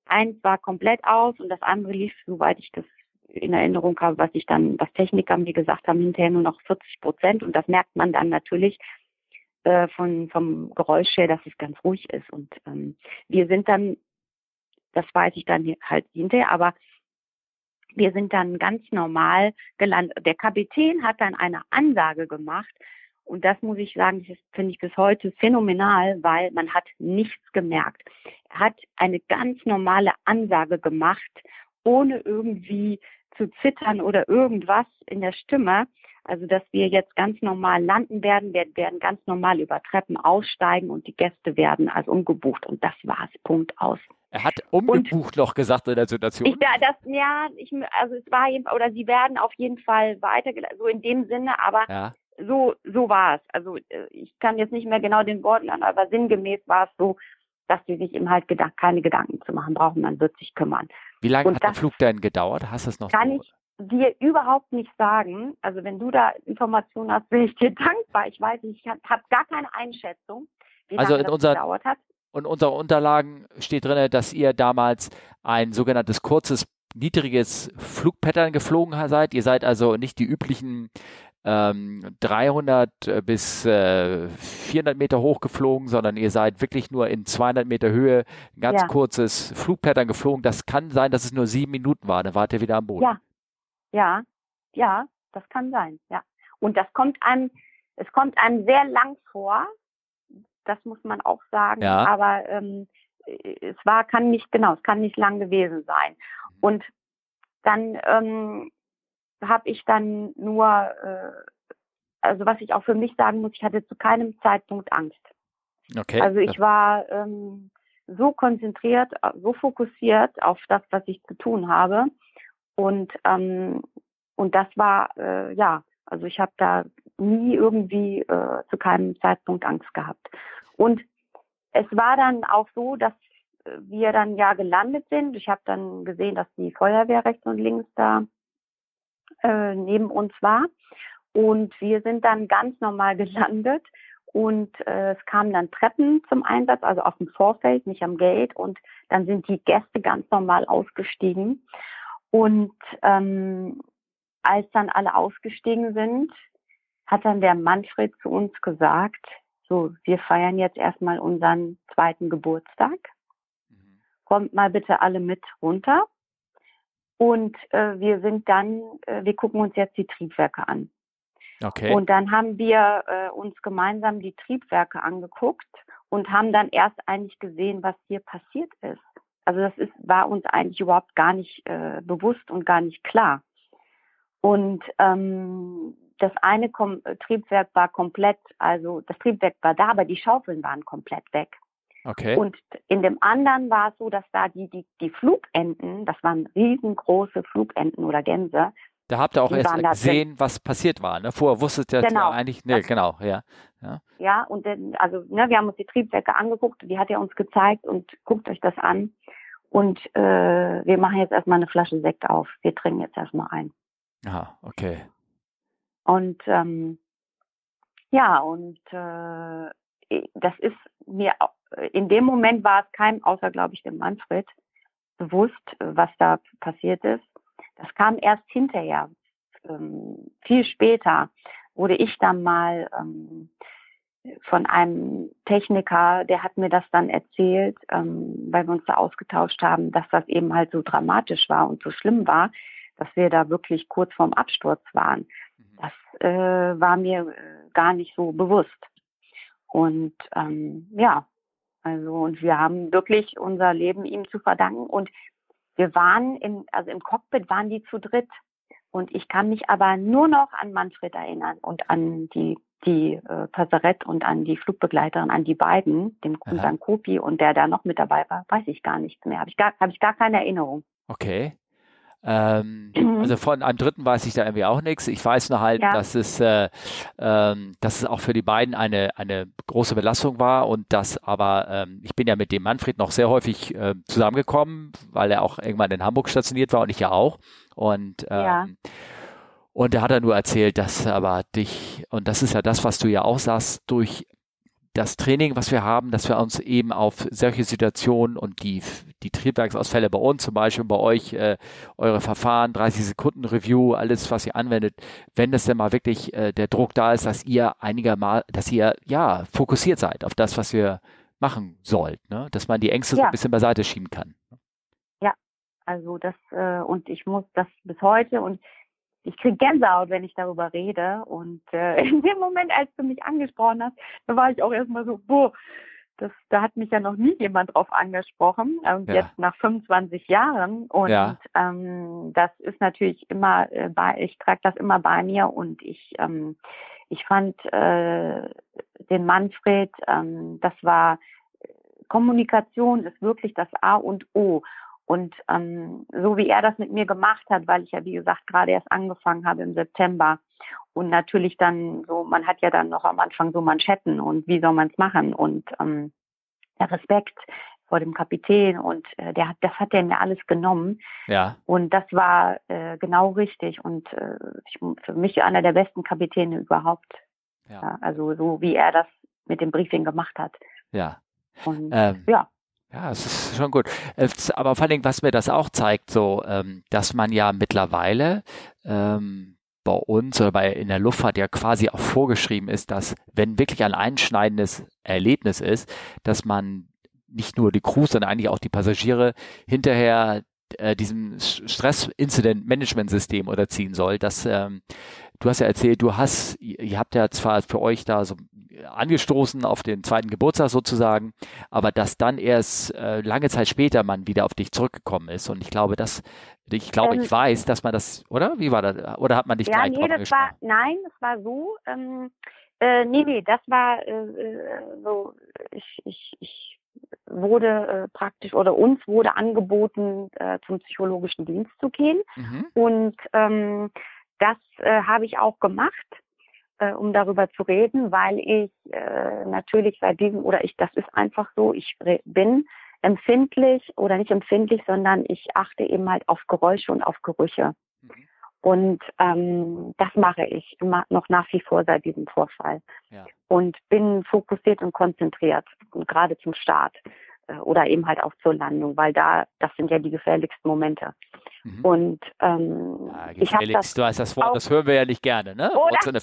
eins war komplett aus und das andere lief, soweit ich das in Erinnerung habe, was Techniker mir gesagt haben, hinterher nur noch 40%. Und das merkt man dann natürlich vom Geräusch her, dass es ganz ruhig ist. Und wir sind dann, das weiß ich dann halt hinterher, aber wir sind dann ganz normal gelandet. Der Kapitän hat dann eine Ansage gemacht. Und das muss ich sagen, das finde ich bis heute phänomenal, weil man hat nichts gemerkt. Er hat eine ganz normale Ansage gemacht, ohne irgendwie zu zittern oder irgendwas in der Stimme. Also, dass wir jetzt ganz normal landen werden, wir werden ganz normal über Treppen aussteigen und die Gäste werden also umgebucht. Und das war's, Punkt, aus. Er hat umgebucht noch gesagt in der Situation. Es war eben, oder sie werden auf jeden Fall weitergeleitet, so in dem Sinne, aber... Ja. So war es. Also ich kann jetzt nicht mehr genau den Worten an, aber sinngemäß war es so, dass sie sich eben halt keine Gedanken zu machen brauchen, man wird sich kümmern. Wie lange hat der Flug denn gedauert? Hast du es noch? Kann ich dir überhaupt nicht sagen. Also wenn du da Informationen hast, bin ich dir dankbar. Ich weiß nicht, ich habe gar keine Einschätzung, wie lange das gedauert hat. In unseren Unterlagen steht drin, dass ihr damals ein sogenanntes kurzes niedriges Flugpattern geflogen seid. Ihr seid also nicht die üblichen 300 bis 400 Meter hoch geflogen, sondern ihr seid wirklich nur in 200 Meter Höhe ein ganz kurzes Flugpattern geflogen. Das kann sein, dass es nur 7 Minuten war, dann wart ihr wieder am Boden. Ja, das kann sein, ja. Und das kommt einem, es kommt einem sehr lang vor, das muss man auch sagen, aber es war, es kann nicht lang gewesen sein. Und dann habe ich dann nur, also was ich auch für mich sagen muss, ich hatte zu keinem Zeitpunkt Angst. Okay. Also ich war so konzentriert, so fokussiert auf das, was ich zu tun habe. Und das war, also ich habe da nie irgendwie zu keinem Zeitpunkt Angst gehabt. Und es war dann auch so, dass wir dann ja gelandet sind. Ich habe dann gesehen, dass die Feuerwehr rechts und links da neben uns war. Und wir sind dann ganz normal gelandet. Und es kamen dann Treppen zum Einsatz, also auf dem Vorfeld, nicht am Gate. Und dann sind die Gäste ganz normal ausgestiegen. Und als dann alle ausgestiegen sind, hat dann der Manfred zu uns gesagt, so, wir feiern jetzt erstmal unseren 2. Geburtstag. Kommt mal bitte alle mit runter. Und wir sind dann, wir gucken uns jetzt die Triebwerke an. Okay. Und dann haben wir uns gemeinsam die Triebwerke angeguckt und haben dann erst eigentlich gesehen, was hier passiert ist. Also das ist, war uns eigentlich überhaupt gar nicht bewusst und gar nicht klar. Und das eine Triebwerk war komplett, also das Triebwerk war da, aber die Schaufeln waren komplett weg. Okay. Und in dem anderen war es so, dass da die Flugenten, das waren riesengroße Flugenten oder Gänse. Da habt ihr auch erst gesehen, was passiert war. Ne? Vorher wusstet ihr eigentlich, Ja, und dann, also wir haben uns die Triebwerke angeguckt, die hat er uns gezeigt und guckt euch das an. Und wir machen jetzt erstmal eine Flasche Sekt auf. Wir trinken jetzt erstmal ein. Ah, okay. Und das ist mir, in dem Moment war es keinem, außer glaube ich dem Manfred, bewusst, was da passiert ist. Das kam erst hinterher, viel später wurde ich dann mal von einem Techniker, der hat mir das dann erzählt, weil wir uns da ausgetauscht haben, dass das eben halt so dramatisch war und so schlimm war, dass wir da wirklich kurz vorm Absturz waren. Das war mir gar nicht so bewusst. Und und wir haben wirklich unser Leben ihm zu verdanken. Und wir waren, im Cockpit waren die zu dritt. Und ich kann mich aber nur noch an Manfred erinnern und an die Passerette und an die Flugbegleiterin, an die beiden, unseren Kopi und der da noch mit dabei war, weiß ich gar nichts mehr. Habe ich gar keine Erinnerung. Okay. Also von einem Dritten weiß ich da irgendwie auch nichts. Ich weiß nur halt, dass es auch für die beiden eine große Belastung war und dass aber, ich bin ja mit dem Manfred noch sehr häufig zusammengekommen, weil er auch irgendwann in Hamburg stationiert war und ich ja auch. Und und da hat er nur erzählt, dass aber dich, und das ist ja das, was du ja auch sagst, durch das Training, was wir haben, dass wir uns eben auf solche Situationen und die Triebwerksausfälle bei uns, zum Beispiel bei euch, eure Verfahren, 30-Sekunden-Review, alles, was ihr anwendet, wenn das denn mal wirklich der Druck da ist, dass ihr fokussiert seid auf das, was ihr machen sollt, ne? Dass man die Ängste so ein bisschen beiseite schieben kann. Ja, also das, und ich muss das bis heute und ich kriege Gänsehaut, wenn ich darüber rede. Und in dem Moment, als du mich angesprochen hast, da war ich auch erstmal so, boah, da hat mich ja noch nie jemand drauf angesprochen. Jetzt nach 25 Jahren. Und das ist natürlich immer, ich trage das immer bei mir. Und ich fand den Manfred, das war, Kommunikation ist wirklich das A und O. Und so wie er das mit mir gemacht hat, weil ich ja, wie gesagt, gerade erst angefangen habe im September und natürlich dann so, man hat ja dann noch am Anfang so Manschetten und wie soll man es machen und der Respekt vor dem Kapitän und das hat er mir alles genommen. Ja. Und das war genau richtig und für mich einer der besten Kapitäne überhaupt. Ja. Also so wie er das mit dem Briefing gemacht hat. Ja. Und Ja, es ist schon gut. Aber vor allem, was mir das auch zeigt, so, dass man ja mittlerweile bei uns oder in der Luftfahrt ja quasi auch vorgeschrieben ist, dass, wenn wirklich ein einschneidendes Erlebnis ist, dass man nicht nur die Crew, sondern eigentlich auch die Passagiere hinterher diesem Stress-Incident-Management-System unterziehen soll. Dass, du hast ja erzählt, ihr habt ja zwar für euch da so angestoßen auf den zweiten Geburtstag sozusagen, aber dass dann erst lange Zeit später man wieder auf dich zurückgekommen ist. Und ich glaube, ich weiß, dass man das, oder? Wie war das? Oder hat man dich gleich drauf angesprochen? Nein, das war so. Das war so, ich wurde praktisch, oder uns wurde angeboten, zum psychologischen Dienst zu gehen. Mhm. Und das habe ich auch gemacht, um darüber zu reden, weil ich natürlich das ist einfach so, ich bin empfindlich oder nicht empfindlich, sondern ich achte eben halt auf Geräusche und auf Gerüche. Mhm. Und das mache ich noch nach wie vor seit diesem Vorfall. Ja. Und bin fokussiert und konzentriert, gerade zum Start oder eben halt auch zur Landung, weil das sind ja die gefährlichsten Momente. Mhm. Und ich habe das... Du hast das Wort, das hören wir ja nicht gerne, ne? Oh, nein,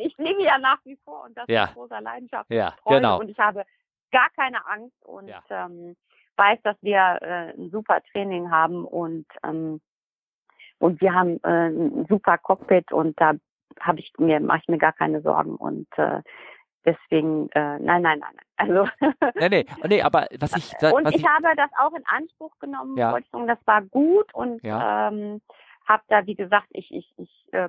ich singe ja nach wie vor und das ist großer Leidenschaft. Ja, genau. Und ich habe gar keine Angst und weiß, dass wir ein super Training haben und wir haben ein super Cockpit und da mache ich mir gar keine Sorgen und deswegen, nein. Also aber was ich... Ich habe das auch in Anspruch genommen, wollte ich sagen, das war gut und habe da, wie gesagt, ich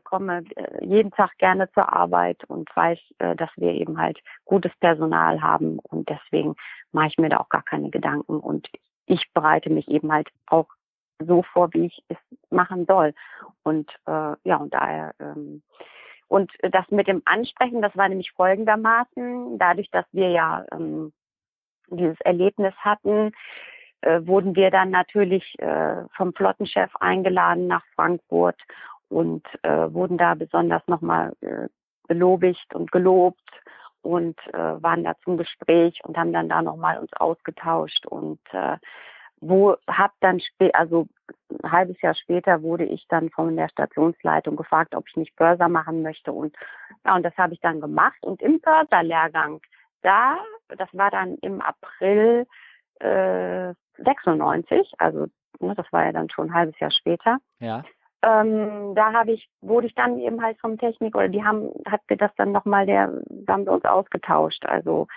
komme jeden Tag gerne zur Arbeit und weiß, dass wir eben halt gutes Personal haben und deswegen mache ich mir da auch gar keine Gedanken und ich bereite mich eben halt auch so vor, wie ich es machen soll. Und und daher... Und das mit dem Ansprechen, das war nämlich folgendermaßen, dadurch, dass wir ja dieses Erlebnis hatten, wurden wir dann natürlich vom Flottenchef eingeladen nach Frankfurt und wurden da besonders nochmal belobigt und gelobt und waren da zum Gespräch und haben dann da nochmal uns ausgetauscht und ein halbes Jahr später wurde ich dann von der Stationsleitung gefragt, ob ich nicht Börser machen möchte und das habe ich dann gemacht und im Börserlehrgang das war dann im April 96, also das war ja dann schon ein halbes Jahr später. Ja. Wurde ich dann eben halt vom Technik oder hat mir das dann nochmal, da haben wir uns ausgetauscht, also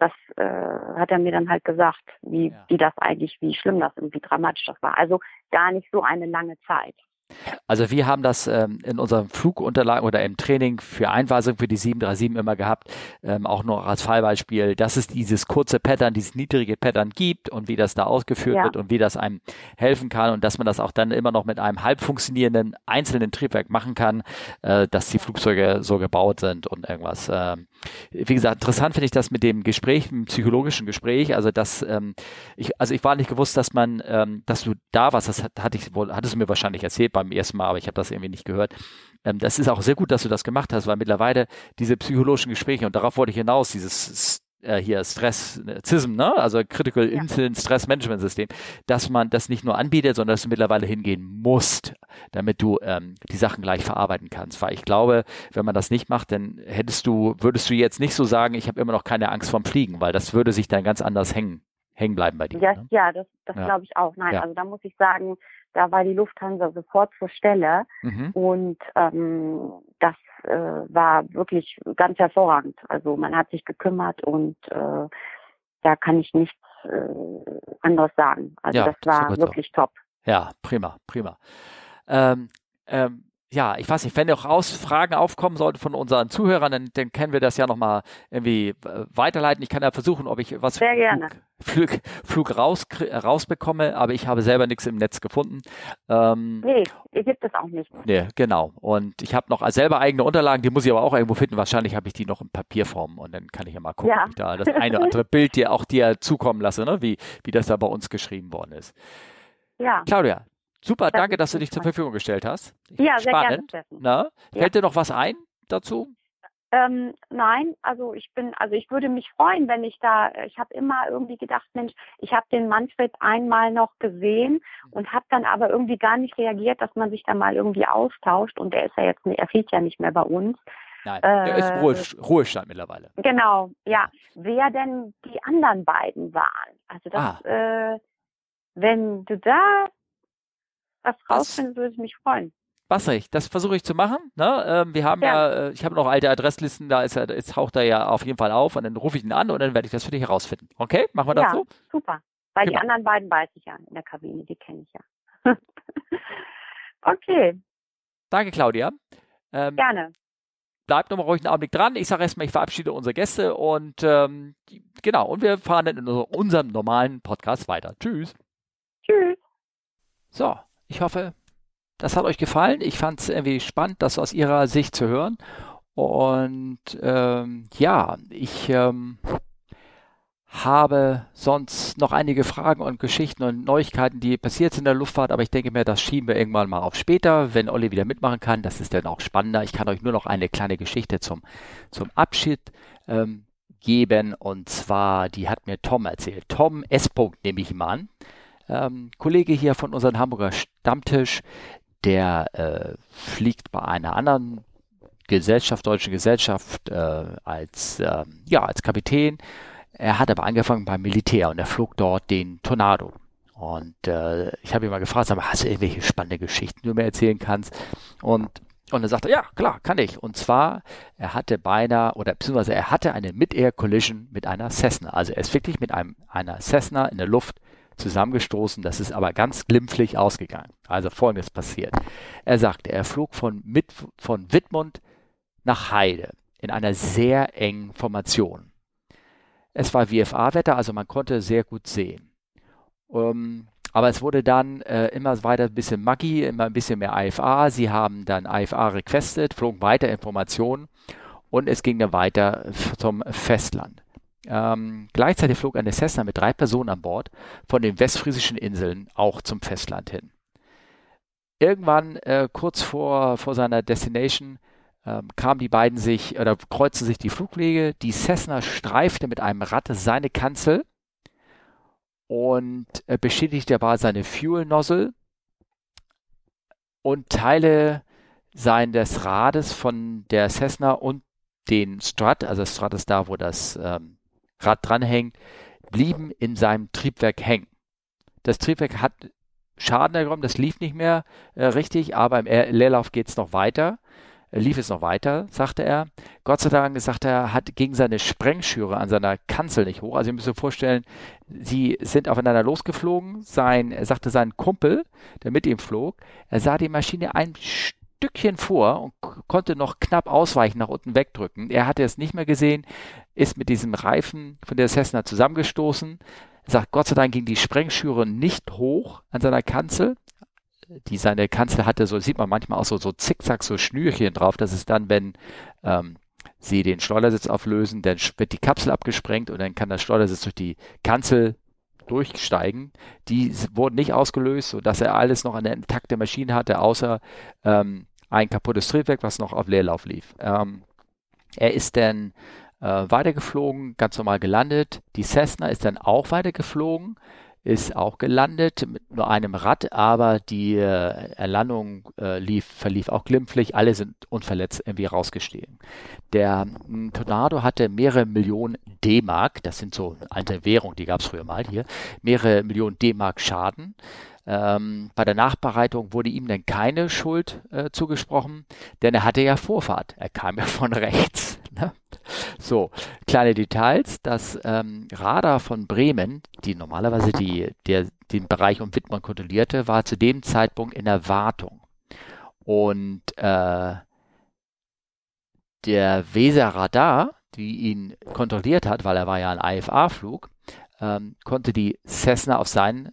das hat er mir dann halt gesagt, wie schlimm das und wie dramatisch das war. Also gar nicht so eine lange Zeit. Also wir haben das in unseren Flugunterlagen oder im Training für Einweisung für die 737 immer gehabt, auch nur als Fallbeispiel, dass es dieses kurze Pattern, dieses niedrige Pattern gibt und wie das da ausgeführt wird und wie das einem helfen kann und dass man das auch dann immer noch mit einem halb funktionierenden einzelnen Triebwerk machen kann, dass die Flugzeuge so gebaut sind und irgendwas. Wie gesagt, interessant finde ich das mit dem Gespräch, mit dem psychologischen Gespräch, also dass ich war nicht gewusst, dass man, dass du da warst, hattest du mir wahrscheinlich erzählt beim ersten Mal, aber ich habe das irgendwie nicht gehört. Das ist auch sehr gut, dass du das gemacht hast, weil mittlerweile diese psychologischen Gespräche, und darauf wollte ich hinaus, dieses Stress, CISM, ne? Also Critical Incident Stress Management System, dass man das nicht nur anbietet, sondern dass du mittlerweile hingehen musst, damit du die Sachen gleich verarbeiten kannst. Weil ich glaube, wenn man das nicht macht, dann würdest du jetzt nicht so sagen, ich habe immer noch keine Angst vorm Fliegen, weil das würde sich dann ganz anders hängen bleiben bei dir. Ja, ne? Das glaube ich auch. Nein, also da muss ich sagen, da war die Lufthansa sofort zur Stelle und das war wirklich ganz hervorragend. Also man hat sich gekümmert und da kann ich nichts anderes sagen. Also das war wirklich top. Ja, prima. Ich weiß nicht, wenn auch Fragen aufkommen sollten von unseren Zuhörern, dann können wir das ja nochmal irgendwie weiterleiten. Ich kann ja versuchen, ob ich was Flug rausbekomme, aber ich habe selber nichts im Netz gefunden. Nee, ihr gibt es auch nicht. Nee, genau. Und ich habe noch selber eigene Unterlagen, die muss ich aber auch irgendwo finden. Wahrscheinlich habe ich die noch in Papierform und dann kann ich ja mal gucken, ob ich da das eine oder andere Bild dir zukommen lasse, ne? Wie das da bei uns geschrieben worden ist. Ja. Claudia. Super, danke, dass du dich zur Verfügung gestellt hast. Ja, sehr gerne. Fällt dir noch was ein dazu? Nein, also ich würde mich freuen, wenn ich da, ich habe immer irgendwie gedacht, Mensch, ich habe den Manfred einmal noch gesehen und habe dann aber irgendwie gar nicht reagiert, dass man sich da mal irgendwie austauscht, und er fehlt ja nicht mehr bei uns. Nein, der ist Ruhestand mittlerweile. Genau, ja. Wer denn die anderen beiden waren? Also das, wenn du da was rausfindest, würde ich mich freuen. Basrich, das versuche ich zu machen. Ne? Wir haben ich habe noch alte Adresslisten, jetzt taucht er ja auf jeden Fall auf, und dann rufe ich ihn an und dann werde ich das für dich herausfinden. Okay, machen wir das so? Ja, super. Weil die anderen beiden weiß ich ja in der Kabine, die kenne ich ja. Okay. Danke, Claudia. Gerne. Bleibt nochmal ruhig einen Augenblick dran. Ich sage erstmal, ich verabschiede unsere Gäste und genau, und wir fahren dann in unserem normalen Podcast weiter. Tschüss. Tschüss. So, ich hoffe, das hat euch gefallen. Ich fand es irgendwie spannend, das aus ihrer Sicht zu hören. Und ich habe sonst noch einige Fragen und Geschichten und Neuigkeiten, die passiert sind in der Luftfahrt, aber ich denke mir, das schieben wir irgendwann mal auf später, wenn Olli wieder mitmachen kann. Das ist dann auch spannender. Ich kann euch nur noch eine kleine Geschichte zum Abschied geben, und zwar, die hat mir Tom erzählt. Tom S. nehme ich mal an. Kollege hier von unserem Hamburger Stammtisch, der fliegt bei einer anderen deutschen Gesellschaft als Kapitän. Er hat aber angefangen beim Militär und er flog dort den Tornado. Und ich habe ihn mal gefragt, hast du irgendwelche spannende Geschichten, die du mir erzählen kannst? Und er sagte, ja, klar, kann ich. Und zwar, er hatte eine Mid-Air-Collision mit einer Cessna. Also er ist wirklich mit einer Cessna in der Luft zusammengestoßen. Das ist aber ganz glimpflich ausgegangen. Also Folgendes passiert. Er sagte, er flog von Wittmund nach Heide in einer sehr engen Formation. Es war VFA-Wetter, also man konnte sehr gut sehen. Aber es wurde dann immer weiter ein bisschen muggy, immer ein bisschen mehr IFA. Sie haben dann IFA requested, flogen weiter Informationen und es ging dann weiter zum Festland. Gleichzeitig flog eine Cessna mit 3 Personen an Bord von den westfriesischen Inseln auch zum Festland hin. Irgendwann, kurz vor seiner Destination, kreuzten sich die Flugwege. Die Cessna streifte mit einem Rad seine Kanzel und beschädigte dabei seine Fuel-Nozzle und Teile des Rades von der Cessna und den Strut, also das Strut ist da, wo das Rad dranhängt, blieben in seinem Triebwerk hängen. Das Triebwerk hat Schaden ergriffen, das lief nicht mehr richtig, aber im Leerlauf lief es noch weiter, sagte er. Gott sei Dank, sagte er, ging seine Sprengschüre an seiner Kanzel nicht hoch. Also ihr müsst euch vorstellen, sie sind aufeinander losgeflogen. Er sagte, sein Kumpel, der mit ihm flog, er sah die Maschine ein Stückchen vor und konnte noch knapp ausweichen, nach unten wegdrücken. Er hatte es nicht mehr gesehen, ist mit diesem Reifen von der Cessna zusammengestoßen. Er sagt, Gott sei Dank ging die Sprengschüre nicht hoch an seiner Kanzel. Seine Kanzel hatte, so sieht man manchmal auch so Zickzack, so Schnürchen drauf. Das ist dann, wenn sie den Schleudersitz auflösen, dann wird die Kapsel abgesprengt und dann kann der Schleudersitz durch die Kanzel durchsteigen. Die wurden nicht ausgelöst, sodass er alles noch eine intakte Maschine hatte, außer ein kaputtes Triebwerk, was noch auf Leerlauf lief. Er ist dann weitergeflogen, ganz normal gelandet. Die Cessna ist dann auch weitergeflogen, ist auch gelandet mit nur einem Rad, aber die Landung verlief auch glimpflich. Alle sind unverletzt irgendwie rausgestiegen. Der Tornado hatte mehrere Millionen D-Mark, das sind so alte Währung, die gab es früher mal hier, mehrere Millionen D-Mark Schaden. Bei der Nachbereitung wurde ihm dann keine Schuld zugesprochen, denn er hatte ja Vorfahrt. Er kam ja von rechts. Ne? So, kleine Details. Das Radar von Bremen, die normalerweise den Bereich um Wittmann kontrollierte, war zu dem Zeitpunkt in der Wartung. Und der Weser-Radar, die ihn kontrolliert hat, weil er war ja ein IFA-Flug, konnte die Cessna auf seinen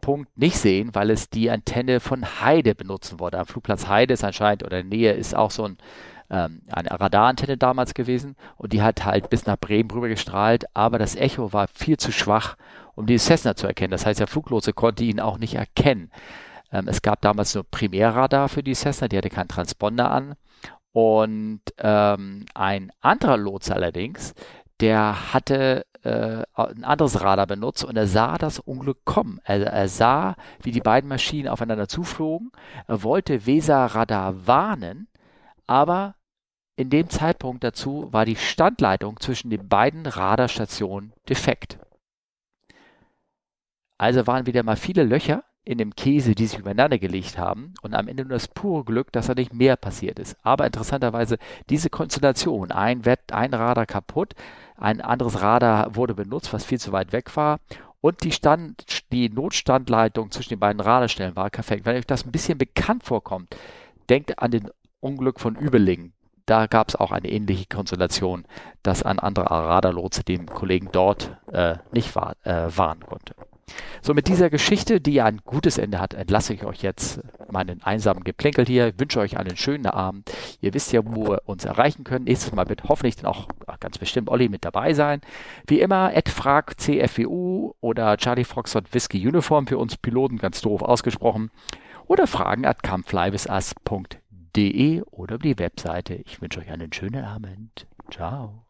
Punkt nicht sehen, weil es die Antenne von Heide benutzen wurde. Am Flugplatz Heide ist anscheinend, oder in der Nähe ist auch so eine Radarantenne damals gewesen, und die hat halt bis nach Bremen rüber gestrahlt, aber das Echo war viel zu schwach, um die Cessna zu erkennen. Das heißt, der Fluglotse konnte ihn auch nicht erkennen. Es gab damals nur Primärradar für die Cessna, die hatte keinen Transponder an, Und ein anderer Lots allerdings, der hatte ein anderes Radar benutzt und er sah das Unglück kommen. Er sah, wie die beiden Maschinen aufeinander zuflogen. Er wollte Weser-Radar warnen, aber in dem Zeitpunkt dazu war die Standleitung zwischen den beiden Radarstationen defekt. Also waren wieder mal viele Löcher in dem Käse, die sich übereinander gelegt haben und am Ende nur das pure Glück, dass da nicht mehr passiert ist. Aber interessanterweise diese Konstellation, ein Radar kaputt, ein anderes Radar wurde benutzt, was viel zu weit weg war und die Notstandleitung zwischen den beiden Radarstellen war perfekt. Wenn euch das ein bisschen bekannt vorkommt, denkt an den Unglück von Übelingen. Da gab es auch eine ähnliche Konstellation, dass ein anderer Radarlotse dem Kollegen dort nicht warnen konnte. So, mit dieser Geschichte, die ja ein gutes Ende hat, entlasse ich euch jetzt meinen einsamen Geplänkel hier. Ich wünsche euch einen schönen Abend. Ihr wisst ja, wo wir uns erreichen können. Nächstes Mal wird hoffentlich dann auch ganz bestimmt Olli mit dabei sein. Wie immer, @fragcfwu oder Charlie Foxtrot Whiskey Uniform, für uns Piloten ganz doof ausgesprochen. Oder fragen@kampfliveis.us.de oder über die Webseite. Ich wünsche euch einen schönen Abend. Ciao.